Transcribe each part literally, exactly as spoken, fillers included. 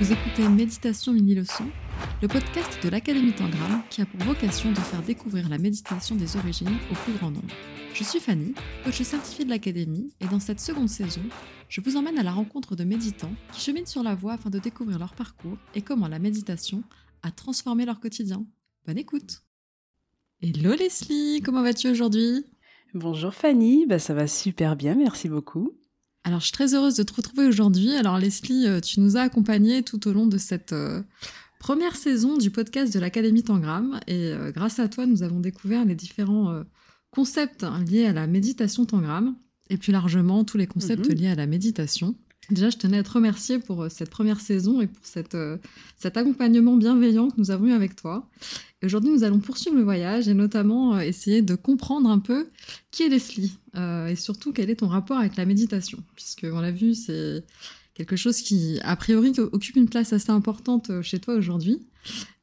Vous écoutez Méditation mini-leçon, le podcast de l'Académie Tangram qui a pour vocation de faire découvrir la méditation des origines au plus grand nombre. Je suis Fanny, coach certifiée de l'Académie, et dans cette seconde saison, je vous emmène à la rencontre de méditants qui cheminent sur la voie afin de découvrir leur parcours et comment la méditation a transformé leur quotidien. Bonne écoute! Hello Leslie, comment vas-tu aujourd'hui ? Bonjour Fanny, bah ça va super bien, merci beaucoup. Alors je suis très heureuse de te retrouver aujourd'hui. Alors Leslie, tu nous as accompagnés tout au long de cette euh, première saison du podcast de l'Académie Tangram et euh, grâce à toi nous avons découvert les différents euh, concepts hein, liés à la méditation Tangram et plus largement tous les concepts mmh. liés à la méditation. Déjà je tenais à te remercier pour euh, cette première saison et pour cette, euh, cet accompagnement bienveillant que nous avons eu avec toi. Et aujourd'hui nous allons poursuivre le voyage et notamment euh, essayer de comprendre un peu qui est Leslie. Euh, et surtout, quel est ton rapport avec la méditation ? Puisque, on l'a vu, c'est quelque chose qui, a priori, occupe une place assez importante chez toi aujourd'hui.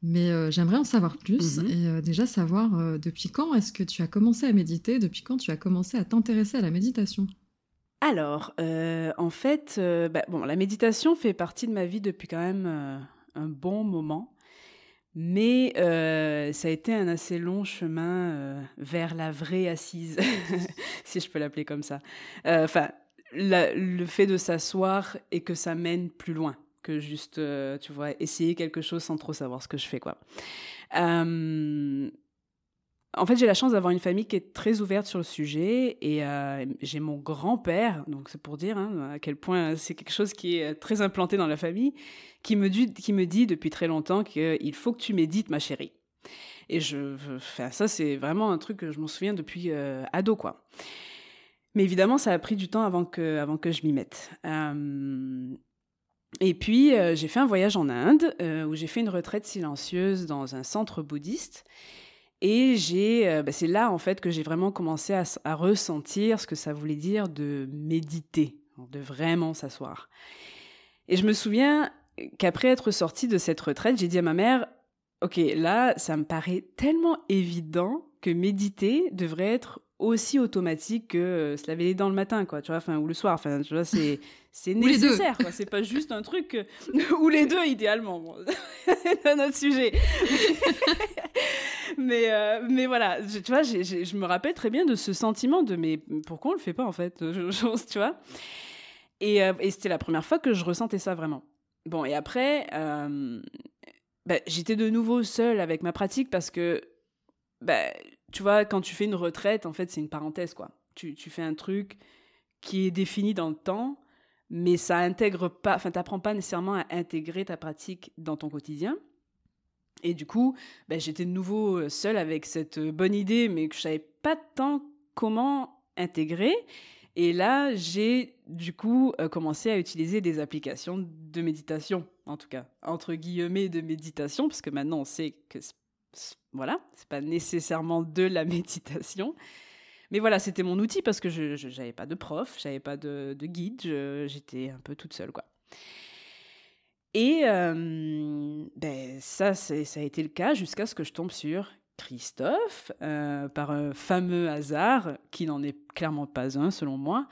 Mais euh, j'aimerais en savoir plus mm-hmm. et euh, déjà savoir euh, depuis quand est-ce que tu as commencé à méditer ? Depuis quand tu as commencé à t'intéresser à la méditation ? Alors, euh, en fait, euh, bah, bon, la méditation fait partie de ma vie depuis quand même euh, un bon moment. Mais euh, ça a été un assez long chemin euh, vers la vraie assise, si je peux l'appeler comme ça. Enfin, euh, le fait de s'asseoir et que ça mène plus loin que juste, euh, tu vois, essayer quelque chose sans trop savoir ce que je fais, quoi. Euh, en fait, j'ai la chance d'avoir une famille qui est très ouverte sur le sujet et euh, j'ai mon grand-père, donc c'est pour dire hein, à quel point c'est quelque chose qui est très implanté dans la famille, qui me dit, qui me dit depuis très longtemps qu'il faut que tu médites, ma chérie. Et je, enfin, ça, c'est vraiment un truc que je m'en souviens depuis euh, ado, quoi. Mais évidemment, ça a pris du temps avant que, avant que je m'y mette. Euh, et puis, euh, j'ai fait un voyage en Inde euh, où j'ai fait une retraite silencieuse dans un centre bouddhiste. Et j'ai, euh, bah, c'est là, en fait, que j'ai vraiment commencé à, à ressentir ce que ça voulait dire de méditer, de vraiment s'asseoir. Et je me souviens qu'après être sortie de cette retraite, j'ai dit à ma mère, « Ok, là, ça me paraît tellement évident que méditer devrait être aussi automatique que euh, se laver les dents le matin, quoi, tu vois, enfin, ou le soir, enfin, tu vois, c'est, c'est nécessaire, quoi, c'est pas juste un truc, euh, ou les deux, idéalement, bon. C'est un autre sujet. mais, euh, mais voilà, je, tu vois, j'ai, j'ai, je me rappelle très bien de ce sentiment de « mais pourquoi on le fait pas, en fait ?» tu vois. Et, euh, et c'était la première fois que je ressentais ça, vraiment. Bon, et après, euh, bah, j'étais de nouveau seule avec ma pratique parce que, bah, tu vois, quand tu fais une retraite, en fait, c'est une parenthèse, quoi. Tu, tu fais un truc qui est défini dans le temps, mais ça intègre pas, enfin, t'apprends pas nécessairement à intégrer ta pratique dans ton quotidien. Et du coup, bah, j'étais de nouveau seule avec cette bonne idée, mais que je savais pas tant comment intégrer. Et là, j'ai du coup euh, commencé à utiliser des applications de méditation, en tout cas, entre guillemets de méditation, parce que maintenant on sait que c'est, c'est, voilà, c'est pas nécessairement de la méditation. Mais voilà, c'était mon outil parce que je, je j'avais pas de prof, j'avais pas de, de guide, je, j'étais un peu toute seule, quoi. Et euh, ben, ça, c'est, ça a été le cas jusqu'à ce que je tombe sur Christophe, euh, par un fameux hasard, qui n'en est clairement pas un selon moi,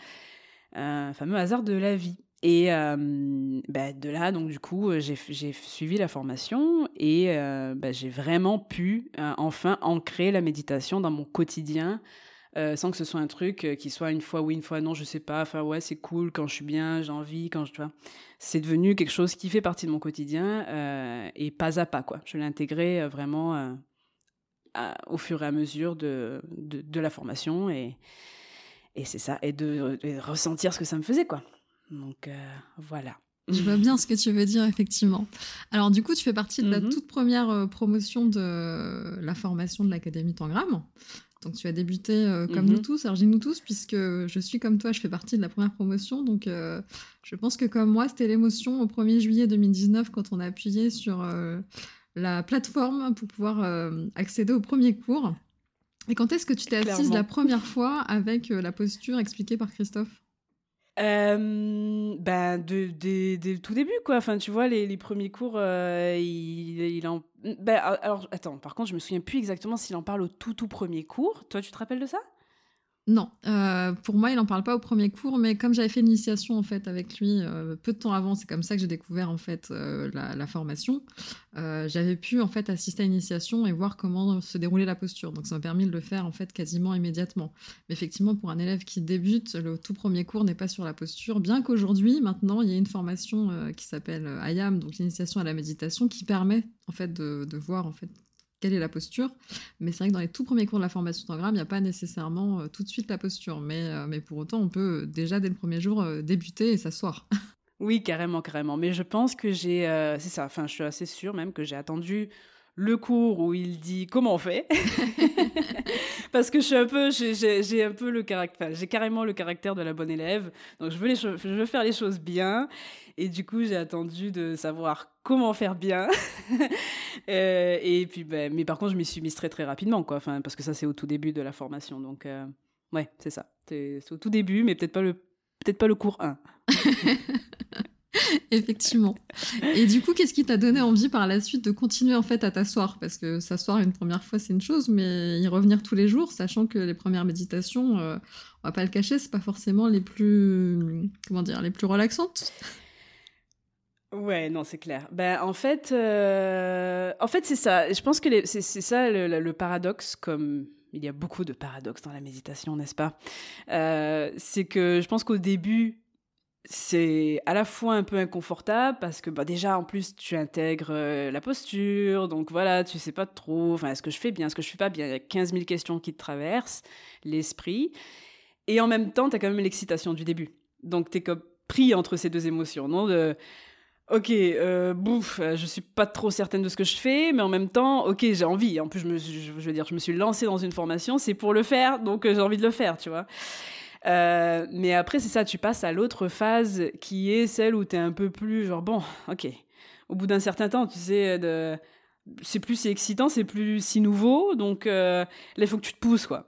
un fameux hasard de la vie. Et euh, bah, de là, donc du coup, j'ai, j'ai suivi la formation et euh, bah, j'ai vraiment pu euh, enfin ancrer la méditation dans mon quotidien, euh, sans que ce soit un truc euh, qui soit une fois oui, une fois non, je sais pas, enfin ouais, c'est cool, quand je suis bien, j'ai envie, quand je... Tu vois. C'est devenu quelque chose qui fait partie de mon quotidien euh, et pas à pas, quoi. Je l'ai intégré euh, vraiment... Euh, au fur et à mesure de, de, de la formation et, et c'est ça, et de, de ressentir ce que ça me faisait, quoi. Donc, euh, voilà. Je vois bien ce que tu veux dire, effectivement. Alors, du coup, tu fais partie de la mm-hmm. toute première promotion de la formation de l'Académie Tangram. Donc, tu as débuté euh, comme mm-hmm. nous tous, alors j'ai nous tous, puisque je suis comme toi, je fais partie de la première promotion. Donc, euh, je pense que comme moi, c'était l'émotion au premier juillet deux mille dix-neuf quand on a appuyé sur... Euh, la plateforme pour pouvoir euh, accéder au premier cours. Et quand est-ce que tu t'es assise Clairement. la première fois avec euh, la posture expliquée par Christophe ? euh, Ben, de, de, de, de tout début, quoi. Enfin, tu vois, les, les premiers cours, euh, il, il en... Ben, alors, attends, par contre, je me souviens plus exactement s'il en parle au tout, tout premier cours. Toi, tu te rappelles de ça ? Non, euh, pour moi, il n'en parle pas au premier cours, mais comme j'avais fait l'initiation en fait, avec lui euh, peu de temps avant, c'est comme ça que j'ai découvert en fait, euh, la, la formation, euh, j'avais pu en fait, assister à l'initiation et voir comment se déroulait la posture. Donc ça m'a permis de le faire en fait, quasiment immédiatement. Mais effectivement, pour un élève qui débute, le tout premier cours n'est pas sur la posture, bien qu'aujourd'hui, maintenant, il y a une formation euh, qui s'appelle I A M, donc l'initiation à la méditation, qui permet en fait, de, de voir... en fait, quelle est la posture, mais c'est vrai que dans les tout premiers cours de la formation Tangram, il n'y a pas nécessairement euh, tout de suite la posture, mais, euh, mais pour autant on peut déjà dès le premier jour euh, débuter et s'asseoir. Oui, carrément, carrément, mais je pense que j'ai, euh, c'est ça, enfin je suis assez sûre même que j'ai attendu le cours où il dit comment on fait, parce que je suis un peu, j'ai, j'ai, j'ai un peu le caractère, j'ai carrément le caractère de la bonne élève, donc je veux, les cho- je veux faire les choses bien, et du coup j'ai attendu de savoir comment faire bien. Euh, et puis, ben, mais par contre, je m'y suis mise très très rapidement, quoi. Enfin, parce que ça, c'est au tout début de la formation. Donc, euh, ouais, c'est ça. C'est, c'est au tout début, mais peut-être pas le, peut-être pas le cours un. Effectivement. Et du coup, qu'est-ce qui t'a donné envie par la suite de continuer en fait à t'asseoir ? Parce que s'asseoir une première fois, c'est une chose, mais y revenir tous les jours, sachant que les premières méditations, euh, on va pas le cacher, c'est pas forcément les plus, comment dire, les plus relaxantes. Ouais, non, c'est clair. Ben, en fait, euh... en fait, c'est ça. Je pense que les... c'est, c'est ça le, le paradoxe, comme il y a beaucoup de paradoxes dans la méditation, n'est-ce pas ? euh, C'est que je pense qu'au début, c'est à la fois un peu inconfortable parce que ben, déjà, en plus, tu intègres la posture. Donc voilà, tu sais pas trop, enfin, est-ce que je fais bien, est-ce que je fais pas bien ? Il y a quinze mille questions qui te traversent l'esprit. Et en même temps, tu as quand même l'excitation du début. Donc, tu es comme pris entre ces deux émotions, non ? De... Ok, euh, bouf, je suis pas trop certaine de ce que je fais, mais en même temps, ok, j'ai envie. En plus, je, me, je, je veux dire, je me suis lancée dans une formation, c'est pour le faire, donc j'ai envie de le faire, tu vois. Euh, mais après, c'est ça, tu passes à l'autre phase qui est celle où t'es un peu plus genre bon, ok. Au bout d'un certain temps, tu sais, de, c'est plus si excitant, c'est plus si nouveau, donc euh, là, il faut que tu te pousses, quoi.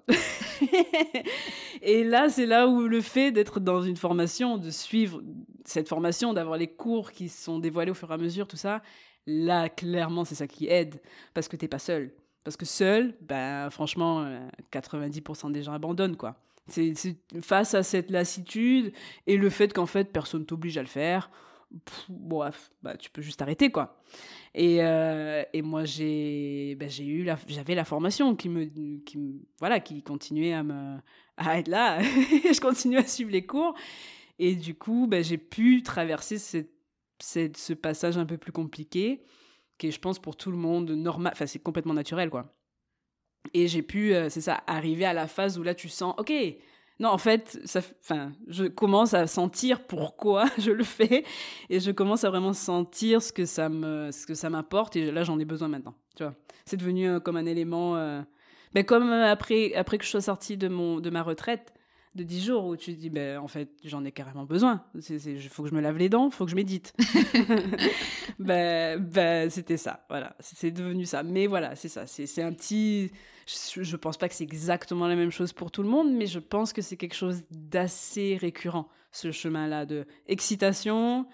Et là, c'est là où le fait d'être dans une formation, de suivre cette formation, d'avoir les cours qui sont dévoilés au fur et à mesure, tout ça, là, clairement, c'est ça qui aide, parce que t'es pas seul. Parce que seul, ben, franchement, quatre-vingt-dix pour cent des gens abandonnent, quoi. C'est, c'est face à cette lassitude et le fait qu'en fait, personne t'oblige à le faire, pff, bref, bah, tu peux juste arrêter, quoi. Et, euh, et moi, j'ai, ben, j'ai eu la, j'avais la formation qui me, qui me, voilà, qui continuait à me... à être là, je continue à suivre les cours. Et du coup, ben, j'ai pu traverser cette, cette, ce passage un peu plus compliqué, qui est, je pense, pour tout le monde, normal. Enfin, c'est complètement naturel, quoi. Et j'ai pu, euh, c'est ça, arriver à la phase où là, tu sens, OK, non, en fait, ça, enfin, je commence à sentir pourquoi je le fais, et je commence à vraiment sentir ce que ça me, ce que ça m'apporte, et là, j'en ai besoin maintenant, tu vois. C'est devenu euh, comme un élément... Euh, ben comme après, après que je sois sortie de, mon, de ma retraite de dix jours, où tu te dis, ben, en fait, j'en ai carrément besoin. Il faut que je me lave les dents, il faut que je médite. ben, ben, c'était ça, voilà. C'est devenu ça. Mais voilà, c'est ça. C'est, c'est un petit... Je ne pense pas que c'est exactement la même chose pour tout le monde, mais je pense que c'est quelque chose d'assez récurrent, ce chemin-là de excitation,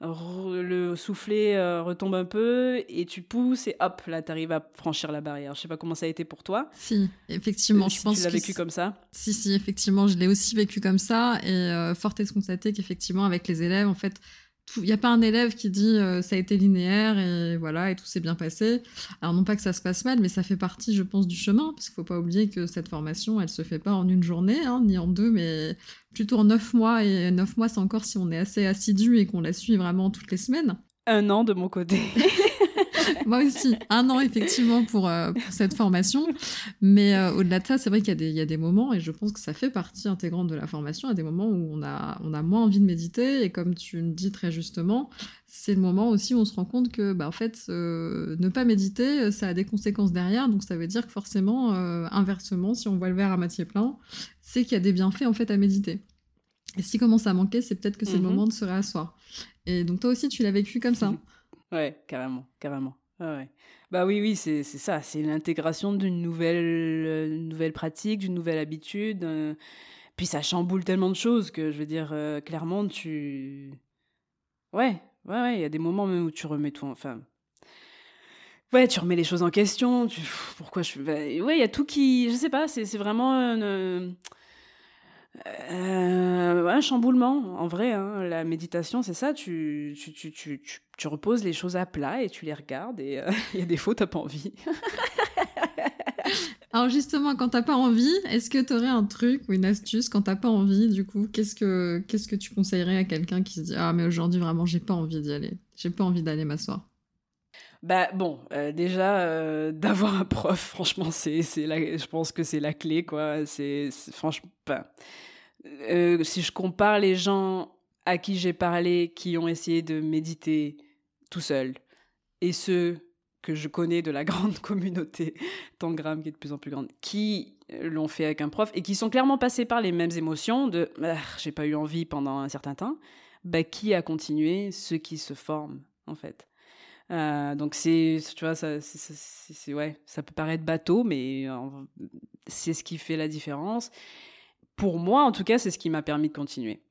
re, le soufflet euh, retombe un peu et tu pousses et hop, là, t'arrives à franchir la barrière. Je sais pas comment ça a été pour toi. Si, effectivement, euh, je si pense que... Si tu l'as vécu comme ça. Si, si, effectivement, je l'ai aussi vécu comme ça et euh, fort est de constater qu'effectivement, avec les élèves, en fait, il n'y a pas un élève qui dit euh, ça a été linéaire et voilà, et tout s'est bien passé. Alors non pas que ça se passe mal, mais ça fait partie, je pense, du chemin, parce qu'il ne faut pas oublier que cette formation, elle ne se fait pas en une journée, hein, ni en deux, mais plutôt en neuf mois. Et neuf mois, c'est encore si on est assez assidu et qu'on la suit vraiment toutes les semaines. Un an de mon côté. Moi aussi, un an effectivement pour, euh, pour cette formation. Mais euh, au-delà de ça, c'est vrai qu'il y a, des, il y a des moments, et je pense que ça fait partie intégrante de la formation, il y a des moments où on a, on a moins envie de méditer, et comme tu le dis très justement, c'est le moment aussi où on se rend compte que bah, en fait, euh, ne pas méditer, ça a des conséquences derrière, donc ça veut dire que forcément, euh, inversement, si on voit le verre à moitié plein, c'est qu'il y a des bienfaits en fait à méditer. Et s'il commence à manquer, c'est peut-être que c'est mm-hmm. le moment de se réasseoir. Et donc toi aussi, tu l'as vécu comme ça. Ouais, carrément, carrément. Ouais. Bah oui, oui, c'est, c'est ça, c'est l'intégration d'une nouvelle, une nouvelle pratique, d'une nouvelle habitude. Euh, puis ça chamboule tellement de choses que, je veux dire, euh, clairement, tu... Ouais, ouais, ouais, il y a des moments même où tu remets tout en... Enfin... Ouais, tu remets les choses en question, tu... Pourquoi je... Bah, ouais, il y a tout qui... Je sais pas, c'est, c'est vraiment... Une... Euh, ouais, chamboulement, en vrai, hein, la méditation, c'est ça, tu, tu, tu, tu, tu, tu reposes les choses à plat et tu les regardes et euh, il y a des fois, t'as pas envie. Alors justement, quand t'as pas envie, est-ce que t'aurais un truc ou une astuce quand t'as pas envie, du coup, qu'est-ce que, qu'est-ce que tu conseillerais à quelqu'un qui se dit « Ah, mais aujourd'hui, vraiment, j'ai pas envie d'y aller, j'ai pas envie d'aller m'asseoir ». Bah bon, euh, déjà euh, d'avoir un prof, franchement, c'est c'est la, je pense que c'est la clé, quoi. C'est, c'est franchement, ben, euh, si je compare les gens à qui j'ai parlé, qui ont essayé de méditer tout seuls, et ceux que je connais de la grande communauté Tangram, qui est de plus en plus grande, qui l'ont fait avec un prof et qui sont clairement passés par les mêmes émotions de ah, j'ai pas eu envie pendant un certain temps, bah qui a continué, ceux qui se forment en fait. Euh, donc c'est, tu vois, ça, c'est, c'est, c'est, ouais, ça peut paraître bateau, mais euh, c'est ce qui fait la différence. Pour moi, en tout cas, c'est ce qui m'a permis de continuer.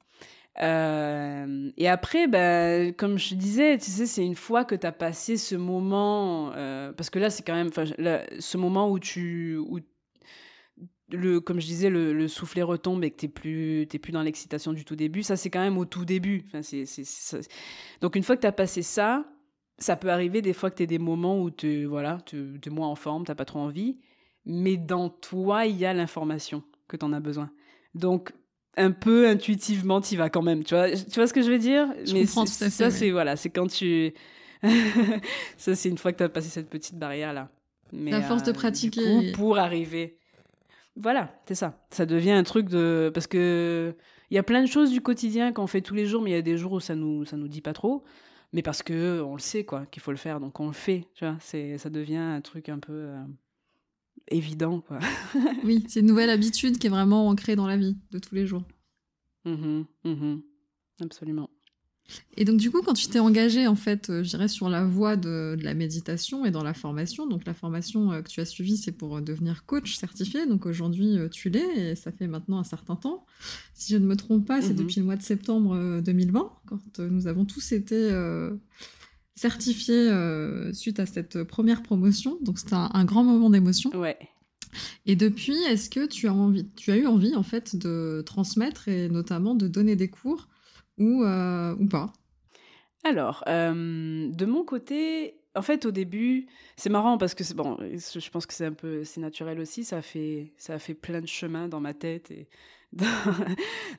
Euh, et après, bah, comme je disais, tu sais, c'est une fois que t'as passé ce moment, euh, parce que là, c'est quand même, enfin, ce moment où tu, où le, comme je disais, le, le soufflet retombe et que t'es plus, t'es plus dans l'excitation du tout début. Ça, c'est quand même au tout début. Enfin, c'est, c'est, c'est, c'est... Donc une fois que t'as passé ça. Ça peut arriver des fois que tu as des moments où tu voilà, es moins en forme, tu n'as pas trop envie, mais dans toi, il y a l'information que tu en as besoin. Donc, un peu intuitivement, tu y vas quand même. Tu vois, tu vois ce que je veux dire ? Je mais comprends c'est, tout à fait. Ça, oui. c'est, voilà, c'est quand tu... ça, c'est une fois que tu as passé cette petite barrière-là. Mais, la force euh, de pratiquer. Du coup, pour arriver... Voilà, c'est ça. Ça devient un truc de... Parce qu'il y a plein de choses du quotidien qu'on fait tous les jours, mais il y a des jours où ça ne nous, ça nous dit pas trop. Mais parce qu'on le sait, quoi, qu'il faut le faire, donc on le fait, tu vois, c'est, ça devient un truc un peu euh, évident, quoi. Oui, c'est une nouvelle habitude qui est vraiment ancrée dans la vie de tous les jours. Mmh, mmh, absolument. Et donc, du coup, quand tu t'es engagée, en fait, euh, je dirais, sur la voie de, de la méditation et dans la formation, donc la formation euh, que tu as suivie, c'est pour devenir coach certifié, donc aujourd'hui, euh, tu l'es, et ça fait maintenant un certain temps. Si je ne me trompe pas, c'est mm-hmm. depuis le mois de septembre deux mille vingt, quand euh, nous avons tous été euh, certifiés euh, suite à cette première promotion, donc c'était un, un grand moment d'émotion. Ouais. Et depuis, est-ce que tu as, envie, tu as eu envie, en fait, de transmettre et notamment de donner des cours Ou, euh, ou pas ? Alors, euh, de mon côté, en fait, au début, c'est marrant parce que, c'est, bon, je pense que c'est un peu, c'est naturel aussi, ça a fait, ça a fait plein de chemin dans ma tête et dans,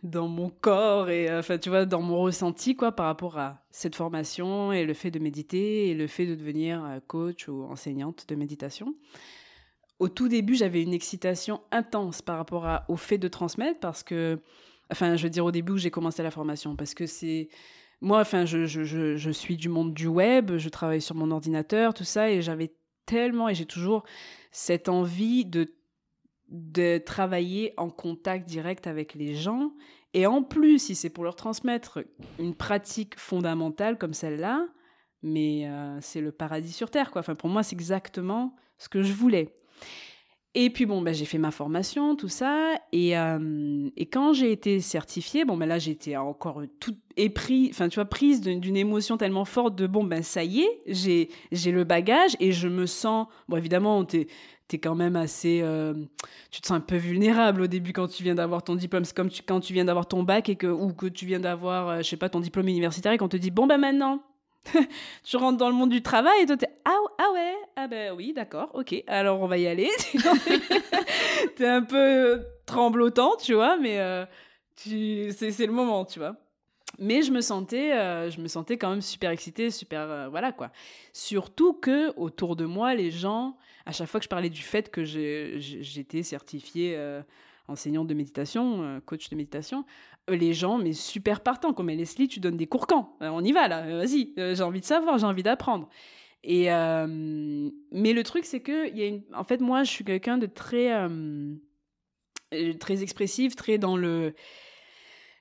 dans mon corps et, enfin, tu vois, dans mon ressenti, quoi, par rapport à cette formation et le fait de méditer et le fait de devenir coach ou enseignante de méditation. Au tout début, j'avais une excitation intense par rapport à, au fait de transmettre parce que, Enfin, je veux dire, au début où j'ai commencé la formation, parce que c'est... Moi, enfin, je, je, je, je suis du monde du web, je travaille sur mon ordinateur, tout ça, et j'avais tellement, et j'ai toujours cette envie de, de travailler en contact direct avec les gens. Et en plus, si c'est pour leur transmettre une pratique fondamentale comme celle-là, mais euh, c'est le paradis sur Terre, quoi. Enfin, pour moi, c'est exactement ce que je voulais. Et puis, bon, ben, j'ai fait ma formation, tout ça. Et, euh, et quand j'ai été certifiée, bon, ben, là, j'étais encore toute éprise, enfin, tu vois, prise d'une, d'une émotion tellement forte de, bon, ben, ça y est, j'ai, j'ai le bagage et je me sens... Bon, évidemment, t'es, t'es quand même assez... Euh, tu te sens un peu vulnérable au début quand tu viens d'avoir ton diplôme. C'est comme tu, quand tu viens d'avoir ton bac et que, ou que tu viens d'avoir, euh, je sais pas, ton diplôme universitaire et qu'on te dit, bon, ben, maintenant... tu rentres dans le monde du travail et toi t'es ah, ah ouais ah ben oui d'accord ok alors on va y aller t'es un peu tremblotant tu vois mais euh, tu c'est c'est le moment tu vois mais je me sentais euh, je me sentais quand même super excitée super euh, voilà quoi surtout que autour de moi les gens à chaque fois que je parlais du fait que j'ai, j'étais certifiée euh, enseignante de méditation, coach de méditation, les gens, mais super partants, comme Leslie, tu donnes des cours quand ? On y va, là, vas-y, j'ai envie de savoir, j'ai envie d'apprendre. Et, euh, mais le truc, c'est que, y a une... en fait, moi, je suis quelqu'un de très, euh, très expressif, très dans le...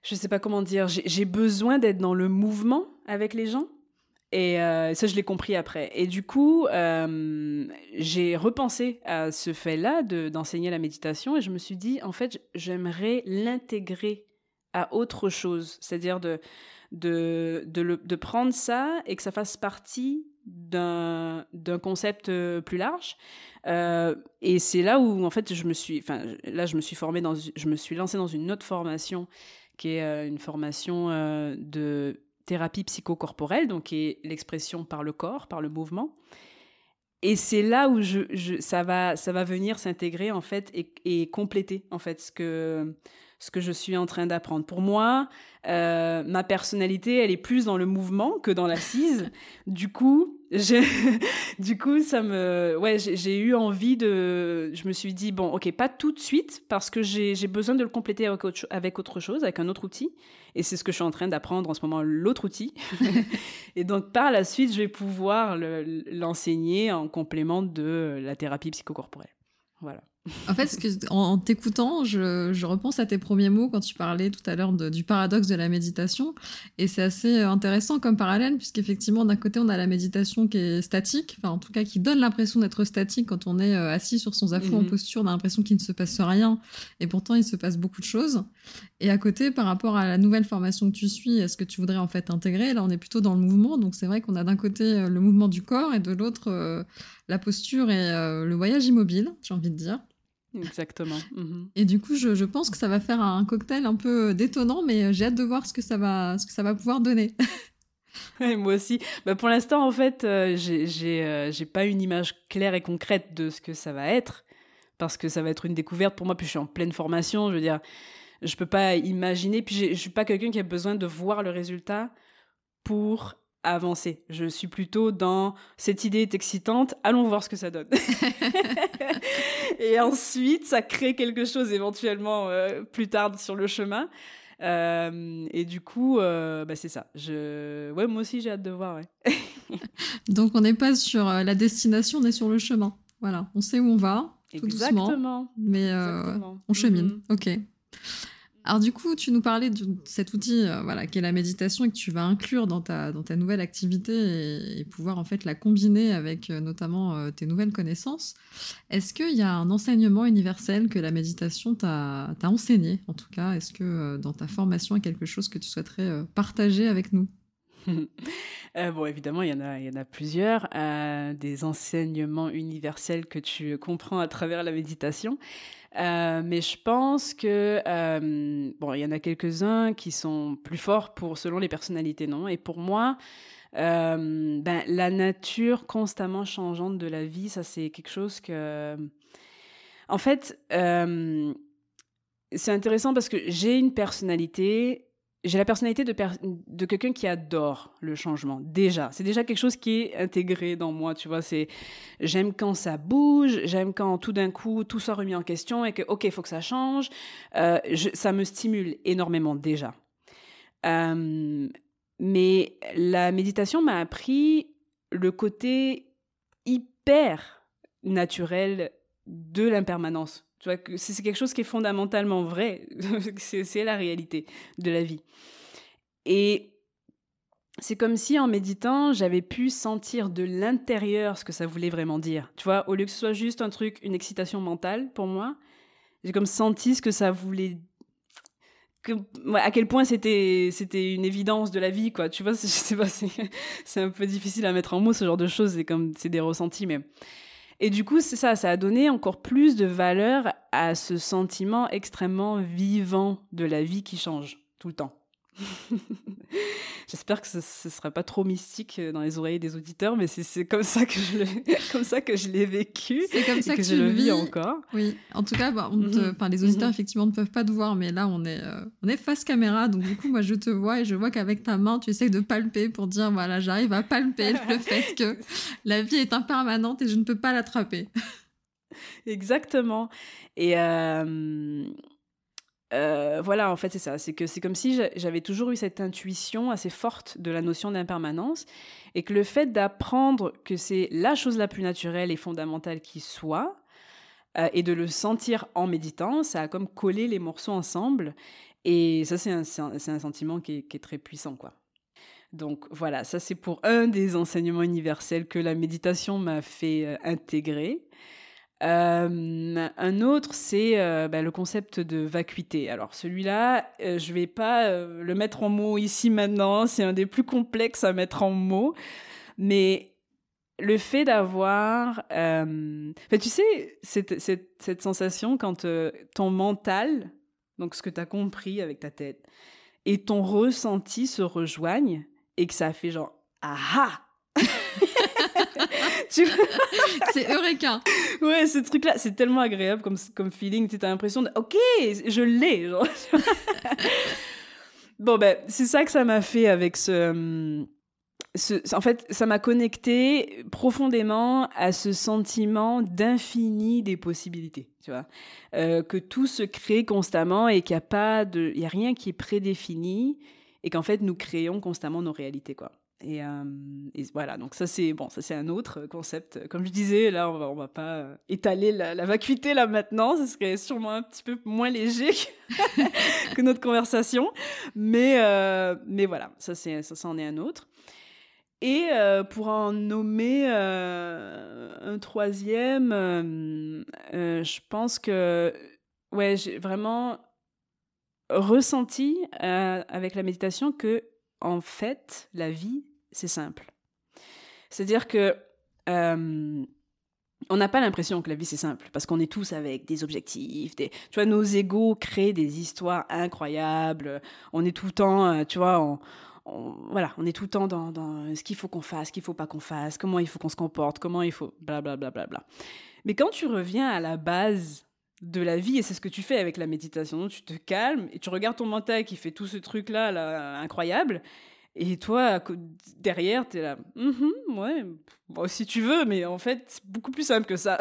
Je sais pas comment dire, j'ai, j'ai besoin d'être dans le mouvement avec les gens. Et euh, ça, je l'ai compris après. Et du coup, euh, j'ai repensé à ce fait-là de, d'enseigner la méditation et je me suis dit, en fait, j'aimerais l'intégrer à autre chose. C'est-à-dire de, de, de, le, de prendre ça et que ça fasse partie d'un d'un concept plus large, euh, et c'est là où en fait je me suis enfin là je me suis formée dans je me suis lancée dans une autre formation qui est euh, une formation euh, de thérapie psychocorporelle, donc qui est l'expression par le corps, par le mouvement. Et c'est là où je, je ça va ça va venir s'intégrer en fait et, et compléter en fait ce que ce que je suis en train d'apprendre. Pour moi, euh, ma personnalité, elle est plus dans le mouvement que dans l'assise. Du coup, j'ai, du coup, ça me, ouais, j'ai, j'ai eu envie de, je me suis dit bon, ok, pas tout de suite parce que j'ai, j'ai besoin de le compléter avec autre, avec autre chose, avec un autre outil. Et c'est ce que je suis en train d'apprendre en ce moment, l'autre outil. Et donc par la suite, je vais pouvoir le, l'enseigner en complément de la thérapie psychocorporelle. Voilà. En fait, ce que, en, en t'écoutant, je, je repense à tes premiers mots quand tu parlais tout à l'heure de, du paradoxe de la méditation. Et c'est assez intéressant comme parallèle, puisqu'effectivement, d'un côté, on a la méditation qui est statique, enfin, en tout cas, qui donne l'impression d'être statique quand on est euh, assis sur son zafou, mm-hmm. en posture, on a l'impression qu'il ne se passe rien. Et pourtant, il se passe beaucoup de choses. Et à côté, par rapport à la nouvelle formation que tu suis, est-ce que tu voudrais en fait intégrer? Là, on est plutôt dans le mouvement. Donc, c'est vrai qu'on a d'un côté le mouvement du corps et de l'autre, euh, la posture et euh, le voyage immobile, j'ai envie de dire. Exactement. Mmh. Et du coup, je, je pense que ça va faire un cocktail un peu détonnant, mais j'ai hâte de voir ce que ça va, ce que ça va pouvoir donner. Ouais, moi aussi. Bah, pour l'instant, en fait, euh, j'ai, j'ai, euh, j'ai pas une image claire et concrète de ce que ça va être, parce que ça va être une découverte pour moi. Puis je suis en pleine formation, je veux dire, je peux pas imaginer. Puis j'ai, je suis pas quelqu'un qui a besoin de voir le résultat pour avancer. Je suis plutôt dans cette idée est excitante, allons voir ce que ça donne. Et ensuite, ça crée quelque chose éventuellement euh, plus tard sur le chemin. Euh, et du coup, euh, bah, c'est ça. Je... Ouais, moi aussi, j'ai hâte de voir. Ouais. Donc, on n'est pas sur la destination, on est sur le chemin. Voilà, on sait où on va, tout Exactement. doucement, mais euh, Exactement. on chemine. Mmh. OK. Alors du coup, tu nous parlais de cet outil euh, voilà, qui est la méditation et que tu vas inclure dans ta, dans ta nouvelle activité et, et pouvoir en fait la combiner avec euh, notamment euh, tes nouvelles connaissances. Est-ce qu'il y a un enseignement universel que la méditation t'a, t'a enseigné? En tout cas, est-ce que euh, dans ta formation, il y a quelque chose que tu souhaiterais euh, partager avec nous? euh, Bon, évidemment, il y en a, il y en a plusieurs. Euh, des enseignements universels que tu comprends à travers la méditation. Euh, mais je pense que euh, bon, il y en a quelques-uns qui sont plus forts pour selon les personnalités, non? Et pour moi, euh, ben, la nature constamment changeante de la vie, ça c'est quelque chose que, en fait, euh, c'est intéressant parce que j'ai une personnalité, j'ai la personnalité de, per- de quelqu'un qui adore le changement. Déjà, c'est déjà quelque chose qui est intégré dans moi, tu vois. C'est j'aime quand ça bouge, j'aime quand tout d'un coup tout soit remis en question et que ok, il faut que ça change. Euh, je, ça me stimule énormément déjà. Euh, mais la méditation m'a appris le côté hyper naturel de l'impermanence. Tu vois, c'est quelque chose qui est fondamentalement vrai. c'est, c'est la réalité de la vie. Et c'est comme si, en méditant, j'avais pu sentir de l'intérieur ce que ça voulait vraiment dire. Tu vois, au lieu que ce soit juste un truc, une excitation mentale, pour moi, j'ai comme senti ce que ça voulait... Que, à quel point c'était, c'était une évidence de la vie, quoi. Tu vois, je sais pas, c'est, c'est un peu difficile à mettre en mots, ce genre de choses. C'est, comme, c'est des ressentis, mais... Et du coup, c'est ça, ça a donné encore plus de valeur à ce sentiment extrêmement vivant de la vie qui change tout le temps. J'espère que ce ne sera pas trop mystique dans les oreilles des auditeurs, mais c'est, c'est comme, ça que je comme ça que je l'ai vécu. C'est comme ça que, que tu je le vis, vis encore. Oui, en tout cas, bah, on te, mm-hmm. les auditeurs, mm-hmm. effectivement, ne peuvent pas te voir, mais là, on est, euh, on est face caméra, donc du coup, moi, je te vois et je vois qu'avec ta main, tu essaies de palper pour dire, voilà, j'arrive à palper le fait que la vie est impermanente et je ne peux pas l'attraper. Exactement. Et... Euh... Euh, voilà, en fait, c'est ça. C'est que c'est comme si j'avais toujours eu cette intuition assez forte de la notion d'impermanence et que le fait d'apprendre que c'est la chose la plus naturelle et fondamentale qui soit euh, et de le sentir en méditant, ça a comme collé les morceaux ensemble. Et ça, c'est un, c'est un, c'est un sentiment qui est, qui est très puissant, quoi. Donc voilà, ça c'est pour un des enseignements universels que la méditation m'a fait euh, intégrer. Euh, un autre, c'est euh, bah, le concept de vacuité. Alors celui-là, euh, je vais pas euh, le mettre en mots ici maintenant, c'est un des plus complexes à mettre en mots, mais le fait d'avoir... Euh... Enfin, tu sais, cette, cette, cette sensation quand euh, ton mental, donc ce que tu as compris avec ta tête, et ton ressenti se rejoignent et que ça fait genre « Ah ah !» C'est Eureka. Ouais, ce truc-là, c'est tellement agréable comme, comme feeling. Tu as l'impression de « Ok, je l'ai !» genre. Bon, ben, c'est ça que ça m'a fait avec ce... Ce, en fait, ça m'a connectée profondément à ce sentiment d'infini des possibilités, tu vois, euh, que tout se crée constamment et qu'il n'y a pas de, il y a rien qui est prédéfini et qu'en fait nous créons constamment nos réalités, quoi. Et, euh, et voilà, donc ça c'est bon, ça c'est un autre concept. Comme je disais, là on va, on va pas étaler la, la vacuité là maintenant, ce serait sûrement un petit peu moins léger que, que notre conversation, mais euh, mais voilà, ça c'est ça, ça en est un autre. Et euh, pour en nommer euh, un troisième, euh, euh, je pense que ouais, j'ai vraiment ressenti euh, avec la méditation que, en fait, la vie, c'est simple. C'est-à-dire que euh, on n'a pas l'impression que la vie, c'est simple, parce qu'on est tous avec des objectifs, des... Tu vois, nos égos créent des histoires incroyables, on est tout le temps, tu vois... On... On, voilà, on est tout le temps dans, dans ce qu'il faut qu'on fasse, ce qu'il ne faut pas qu'on fasse, comment il faut qu'on se comporte, comment il faut... Blablabla. Bla bla bla. Mais quand tu reviens à la base de la vie, et c'est ce que tu fais avec la méditation, tu te calmes et tu regardes ton mental qui fait tout ce truc-là là, incroyable, et toi, derrière, t'es là... Mm-hmm, ouais, bon, si tu veux, mais en fait, c'est beaucoup plus simple que ça.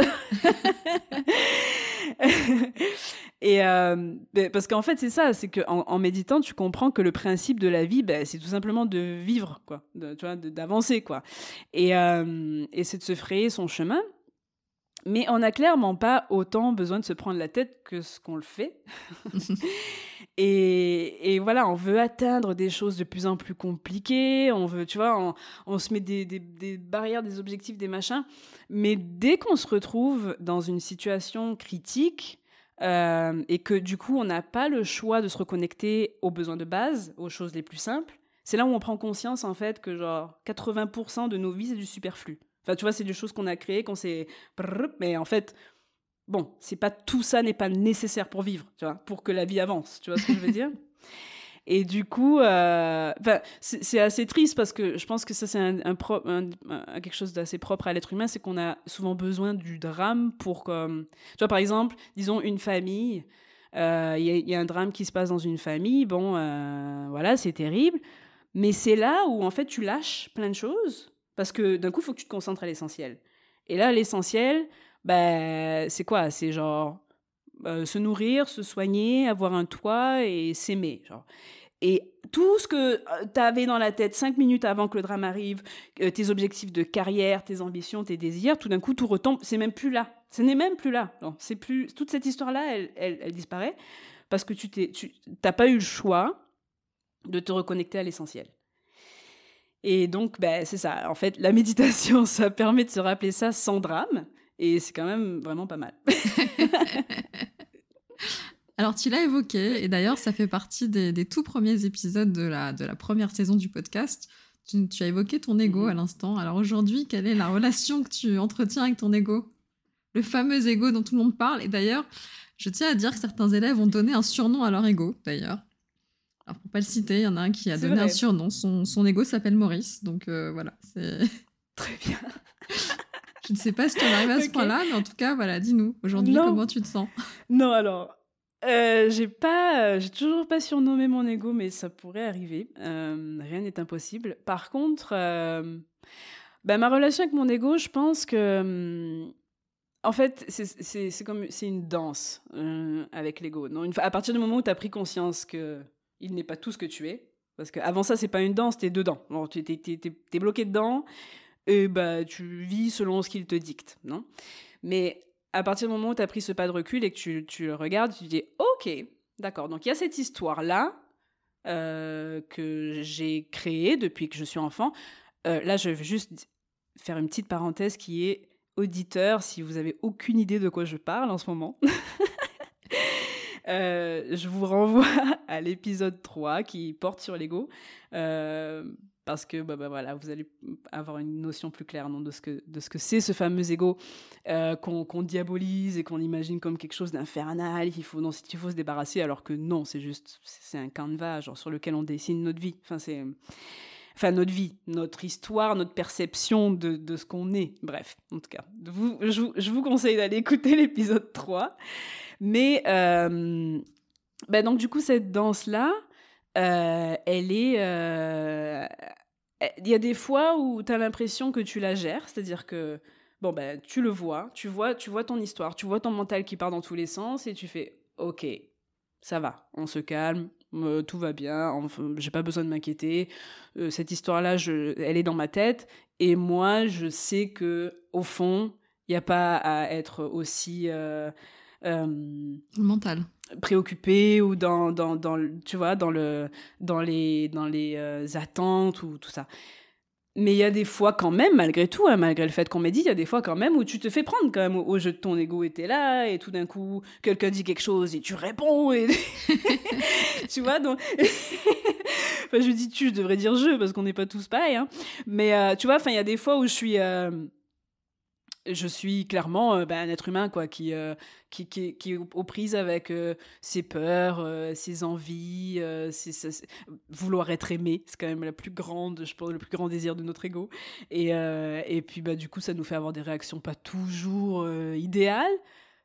Et euh, parce qu'en fait c'est ça, c'est qu'en en méditant tu comprends que le principe de la vie, ben, c'est tout simplement de vivre quoi, de, tu vois, de, d'avancer quoi, et, euh, et c'est de se frayer son chemin, mais on n'a clairement pas autant besoin de se prendre la tête que ce qu'on le fait. et, et voilà, on veut atteindre des choses de plus en plus compliquées, on veut, tu vois, on, on se met des, des, des barrières, des objectifs, des machins, mais dès qu'on se retrouve dans une situation critique, Euh, et que du coup on n'a pas le choix de se reconnecter aux besoins de base, aux choses les plus simples, c'est là où on prend conscience en fait que genre quatre-vingts pour cent de nos vies c'est du superflu, enfin tu vois, c'est des choses qu'on a créées, qu'on s'est... mais en fait bon, c'est pas, tout ça n'est pas nécessaire pour vivre, tu vois, pour que la vie avance, tu vois ce que je veux dire. Et du coup euh, c'est, c'est assez triste parce que je pense que ça c'est un, un pro, un, un, quelque chose d'assez propre à l'être humain, c'est qu'on a souvent besoin du drame pour comme, tu vois, par exemple disons une famille, il euh, y, y a un drame qui se passe dans une famille, bon euh, voilà, c'est terrible, mais c'est là où en fait tu lâches plein de choses parce que d'un coup il faut que tu te concentres à l'essentiel, et là l'essentiel bah, c'est quoi, c'est genre Euh, se nourrir, se soigner, avoir un toit et s'aimer. Genre. Et tout ce que tu avais dans la tête cinq minutes avant que le drame arrive, euh, tes objectifs de carrière, tes ambitions, tes désirs, tout d'un coup, tout retombe. C'est même plus là. Ce n'est même plus là. Non, c'est plus... Toute cette histoire-là, elle, elle, elle disparaît parce que tu t'es, tu n'as pas eu le choix de te reconnecter à l'essentiel. Et donc, ben, c'est ça. En fait, la méditation, ça permet de se rappeler ça sans drame. Et c'est quand même vraiment pas mal. Alors, tu l'as évoqué, et d'ailleurs, ça fait partie des, des tout premiers épisodes de la, de la première saison du podcast. Tu, tu as évoqué ton ego à l'instant. Alors aujourd'hui, quelle est la relation que tu entretiens avec ton ego ? Le fameux ego dont tout le monde parle. Et d'ailleurs, je tiens à dire que certains élèves ont donné un surnom à leur ego, d'ailleurs. Alors, pour ne pas le citer, il y en a un qui a c'est donné vrai. un surnom. Son, son ego s'appelle Maurice, donc euh, voilà. C'est... Très bien. Je ne sais pas si tu en arrives à ce okay. point-là, mais en tout cas, voilà, dis-nous, aujourd'hui, non. Comment tu te sens ? Non, alors, euh, j'ai pas, euh, j'ai toujours pas surnommé mon ego, mais ça pourrait arriver. Euh, rien n'est impossible. Par contre, euh, bah, ma relation avec mon ego, je pense que... Euh, en fait, c'est, c'est, c'est, comme, c'est une danse euh, avec l'ego. Non, une, à partir du moment où tu as pris conscience qu'il n'est pas tout ce que tu es, parce qu'avant ça, ce n'est pas une danse, tu es dedans. Alors, t'es, t'es, t'es, t'es bloqué dedans... Et bah, tu vis selon ce qu'il te dicte, non ? Mais à partir du moment où tu as pris ce pas de recul et que tu, tu le regardes, tu te dis « Ok, d'accord, donc il y a cette histoire-là euh, que j'ai créée depuis que je suis enfant. Euh, » Là, je vais juste faire une petite parenthèse qui est auditeur, si vous n'avez aucune idée de quoi je parle en ce moment. Euh, je vous renvoie à l'épisode trois qui porte sur l'ego, euh, parce que bah, bah, voilà, vous allez avoir une notion plus claire non, de ce que, de ce que c'est ce fameux ego euh, qu'on, qu'on diabolise et qu'on imagine comme quelque chose d'infernal, il faut, non, il faut se débarrasser, alors que non, c'est juste c'est un canevas genre, sur lequel on dessine notre vie. Enfin, c'est... Enfin, notre vie, notre histoire, notre perception de, de ce qu'on est. Bref, en tout cas, vous, je, je vous conseille d'aller écouter l'épisode trois. Mais, euh, bah donc, du coup, cette danse-là, euh, elle est... Euh, il y a des fois où tu as l'impression que tu la gères, c'est-à-dire que, bon, ben, bah, tu le vois, tu vois, tu vois ton histoire, tu vois ton mental qui part dans tous les sens, et tu fais « Ok, ça va, on se calme. ». Euh, tout va bien, enfin, j'ai pas besoin de m'inquiéter, euh, cette histoire-là, je, elle est dans ma tête, et moi, je sais que, au fond, il n'y a pas à être aussi... Euh, euh, mental. Préoccupé, ou dans, dans, dans, tu vois, dans, le, dans les, dans les euh, attentes, ou tout ça. Mais il y a des fois quand même, malgré tout, hein, malgré le fait qu'on m'ait dit, il y a des fois quand même où tu te fais prendre quand même au, au jeu de ton ego, et t'es là, et tout d'un coup, quelqu'un dit quelque chose, et tu réponds, et... tu vois, donc... enfin, je dis tu, je devrais dire je, parce qu'on n'est pas tous pareils, hein. Mais euh, tu vois, enfin, il y a des fois où je suis... Euh... Je suis clairement euh, ben, un être humain quoi, qui, euh, qui, qui, qui est aux prises avec euh, ses peurs, euh, ses envies, euh, ses, ses... vouloir être aimé. C'est quand même la plus grande, je pense, le plus grand désir de notre ego. Et, euh, et puis, bah, du coup, ça nous fait avoir des réactions pas toujours euh, idéales,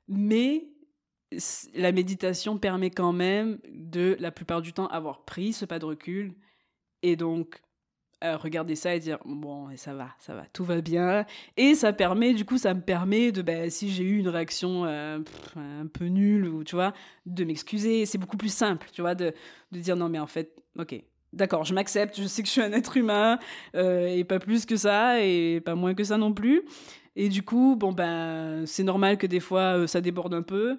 mais la méditation permet quand même de, la plupart du temps, avoir pris ce pas de recul et donc... Euh, regarder ça et dire bon et ça va ça va tout va bien, et ça permet du coup ça me permet de ben, si j'ai eu une réaction euh, pff, un peu nulle ou tu vois de m'excuser, c'est beaucoup plus simple tu vois de de dire non mais en fait ok d'accord je m'accepte, je sais que je suis un être humain euh, et pas plus que ça et pas moins que ça non plus, et du coup bon ben c'est normal que des fois euh, ça déborde un peu,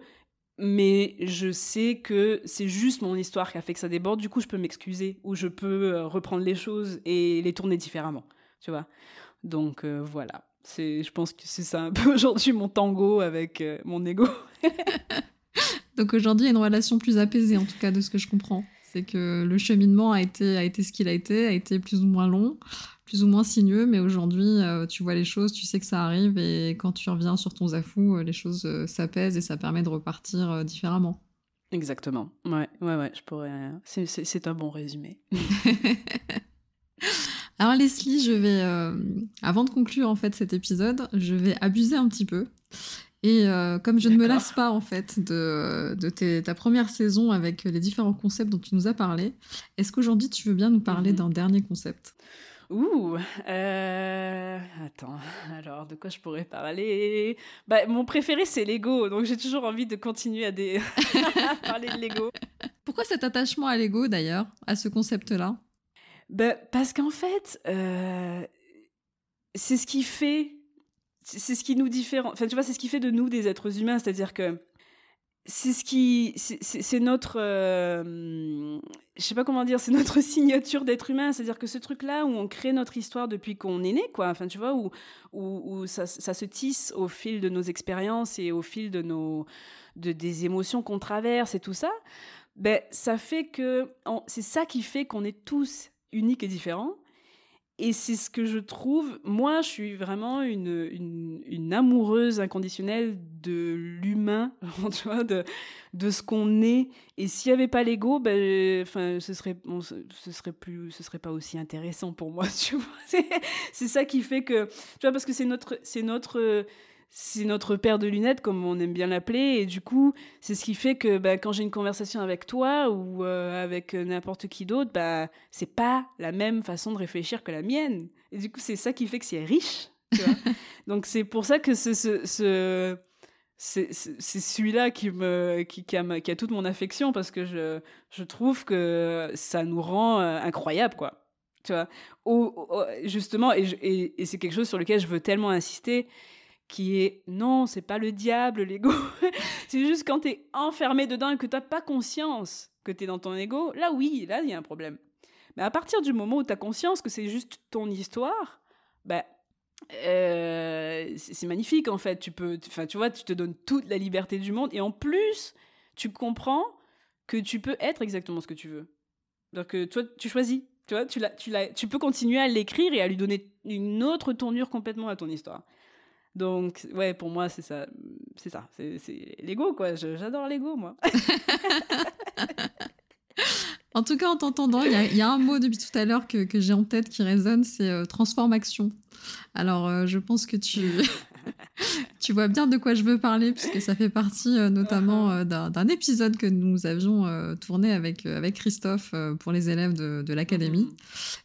mais je sais que c'est juste mon histoire qui a fait que ça déborde, du coup je peux m'excuser, ou je peux reprendre les choses et les tourner différemment, tu vois. Donc euh, voilà, c'est, je pense que c'est ça un peu aujourd'hui mon tango avec euh, mon ego. Donc aujourd'hui il y a une relation plus apaisée en tout cas de ce que je comprends, c'est que le cheminement a été, a été ce qu'il a été, a été plus ou moins long, plus ou moins sinueux, mais aujourd'hui euh, tu vois les choses, tu sais que ça arrive, et quand tu reviens sur ton zafou, euh, les choses euh, s'apaisent et ça permet de repartir euh, différemment. Exactement, ouais, ouais, ouais, je pourrais... Euh... C'est, c'est, c'est un bon résumé. Alors Leslie, je vais, euh, avant de conclure en fait cet épisode, je vais abuser un petit peu. Et euh, comme je D'accord. ne me lasse pas en fait de, de tes, ta première saison avec les différents concepts dont tu nous as parlé, est-ce qu'aujourd'hui tu veux bien nous parler mmh. d'un dernier concept ? Ouh, euh... attends, alors de quoi je pourrais parler ? Bah, mon préféré c'est l'ego, donc j'ai toujours envie de continuer à, des... à parler de l'ego. Pourquoi cet attachement à l'ego d'ailleurs, à ce concept-là ? Bah, parce qu'en fait, euh... c'est ce qui fait... c'est ce qui nous différencie, enfin tu vois, c'est ce qui fait de nous des êtres humains, c'est-à-dire que c'est ce qui c'est, c'est, c'est notre euh... je sais pas comment dire, c'est notre signature d'être humain, c'est-à-dire que ce truc là où on crée notre histoire depuis qu'on est né quoi, enfin tu vois, où où, où ça ça se tisse au fil de nos expériences et au fil de nos de des émotions qu'on traverse et tout ça, ben ça fait que on... c'est ça qui fait qu'on est tous uniques et différents. Et c'est ce que je trouve... Moi, je suis vraiment une, une, une amoureuse inconditionnelle de l'humain, tu vois, de, de ce qu'on est. Et s'il n'y avait pas l'ego, ben, enfin, ce serait, bon, ce, ce serait plus, ce serait pas aussi intéressant pour moi, tu vois. C'est, c'est ça qui fait que... Tu vois, parce que c'est notre... C'est notre C'est notre paire de lunettes, comme on aime bien l'appeler, et du coup, c'est ce qui fait que bah, quand j'ai une conversation avec toi ou euh, avec n'importe qui d'autre, bah, c'est pas la même façon de réfléchir que la mienne. Et du coup, c'est ça qui fait que c'est riche, tu vois. Donc, c'est pour ça que ce, ce, ce, c'est, c'est celui-là qui, me, qui, qui, a, qui a toute mon affection, parce que je, je trouve que ça nous rend euh, incroyables, quoi. Tu vois, au, au, justement, et, je, et, et c'est quelque chose sur lequel je veux tellement insister, qui est non, c'est pas le diable, l'ego. C'est juste quand t'es enfermé dedans et que t'as pas conscience que t'es dans ton ego, là oui, là il y a un problème. Mais à partir du moment où t'as conscience que c'est juste ton histoire, bah, euh, c'est, c'est magnifique en fait. Tu peux, enfin tu vois, tu te donnes toute la liberté du monde et en plus tu comprends que tu peux être exactement ce que tu veux. Donc, euh, toi, tu choisis. Tu vois, tu, l'as, tu, l'as, tu peux continuer à l'écrire et à lui donner une autre tournure complètement à ton histoire. Donc, ouais, pour moi, c'est ça. C'est ça. C'est, c'est l'ego, quoi. Je, j'adore l'ego, moi. En tout cas, en t'entendant, il y, y a un mot depuis tout à l'heure que, que j'ai en tête qui résonne, c'est euh, transformation. Alors, euh, je pense que tu... tu vois bien de quoi je veux parler, puisque ça fait partie euh, notamment euh, d'un, d'un épisode que nous avions euh, tourné avec, euh, avec Christophe euh, pour les élèves de, de l'académie.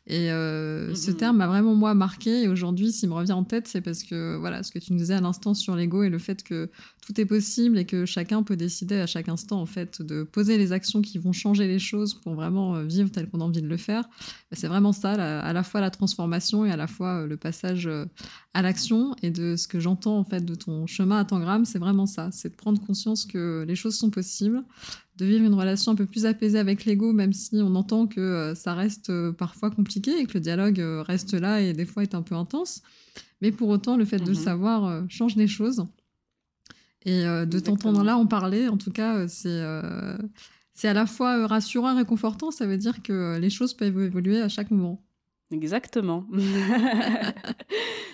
Et euh, mm-hmm. ce terme m'a vraiment, moi, marqué. Et aujourd'hui, s'il me revient en tête, c'est parce que, voilà, ce que tu nous disais à l'instant sur l'ego et le fait que tout est possible et que chacun peut décider à chaque instant, en fait, de poser les actions qui vont changer les choses pour vraiment euh, vivre tel qu'on a envie de le faire. Ben, c'est vraiment ça, la, à la fois la transformation et à la fois euh, le passage euh, à l'action. Et de ce que j'entends, en fait, de ton chemin à Tangram, c'est vraiment ça, c'est de prendre conscience que les choses sont possibles, de vivre une relation un peu plus apaisée avec l'ego, même si on entend que ça reste parfois compliqué et que le dialogue reste là et des fois est un peu intense, mais pour autant le fait mmh. de le savoir change les choses. Et euh, de Exactement. T'entendre là en parler, en tout cas, c'est euh, c'est à la fois rassurant et réconfortant. Ça veut dire que les choses peuvent évoluer à chaque moment. Exactement.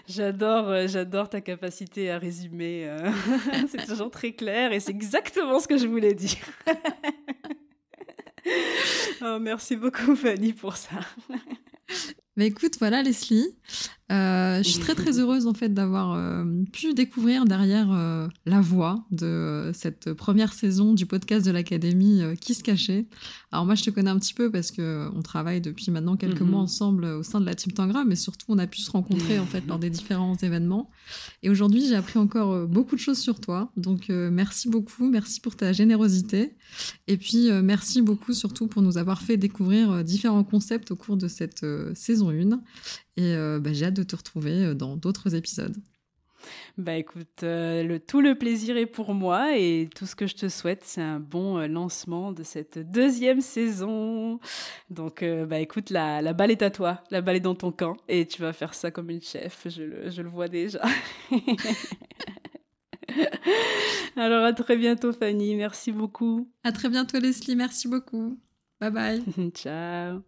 J'adore, j'adore ta capacité à résumer. C'est toujours très clair et c'est exactement ce que je voulais dire. Oh, merci beaucoup, Fanny, pour ça. Mais écoute, voilà, Leslie, euh, je suis très très heureuse en fait d'avoir euh, pu découvrir derrière euh, la voix de euh, cette première saison du podcast de l'Académie euh, qui se cachait. Alors moi, je te connais un petit peu parce que on travaille depuis maintenant quelques mm-hmm. mois ensemble au sein de la team Tangram, mais surtout on a pu se rencontrer en fait lors des différents événements. Et aujourd'hui, j'ai appris encore euh, beaucoup de choses sur toi. Donc euh, merci beaucoup, merci pour ta générosité, et puis euh, merci beaucoup surtout pour nous avoir fait découvrir euh, différents concepts au cours de cette euh, saison. Une et euh, bah, j'ai hâte de te retrouver dans d'autres épisodes. Bah écoute, euh, le, tout le plaisir est pour moi et tout ce que je te souhaite, c'est un bon euh, lancement de cette deuxième saison. Donc euh, bah écoute, la, la balle est à toi, la balle est dans ton camp et tu vas faire ça comme une chef, je le, je le vois déjà. Alors à très bientôt, Fanny, merci beaucoup. À très bientôt, Leslie, merci beaucoup. Bye bye. Ciao.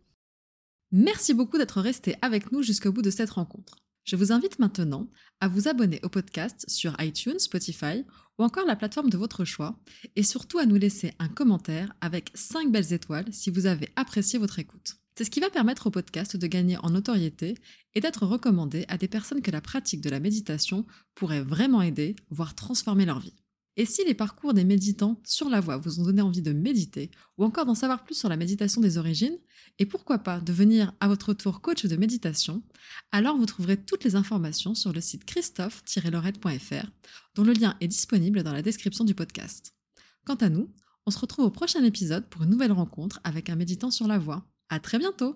Merci beaucoup d'être resté avec nous jusqu'au bout de cette rencontre. Je vous invite maintenant à vous abonner au podcast sur iTunes, Spotify ou encore la plateforme de votre choix et surtout à nous laisser un commentaire avec cinq belles étoiles si vous avez apprécié votre écoute. C'est ce qui va permettre au podcast de gagner en notoriété et d'être recommandé à des personnes que la pratique de la méditation pourrait vraiment aider, voire transformer leur vie. Et si les parcours des méditants sur la voie vous ont donné envie de méditer ou encore d'en savoir plus sur la méditation des origines, et pourquoi pas devenir à votre tour coach de méditation, alors vous trouverez toutes les informations sur le site christophe tiret lorreyte point f r dont le lien est disponible dans la description du podcast. Quant à nous, on se retrouve au prochain épisode pour une nouvelle rencontre avec un méditant sur la voie. À très bientôt!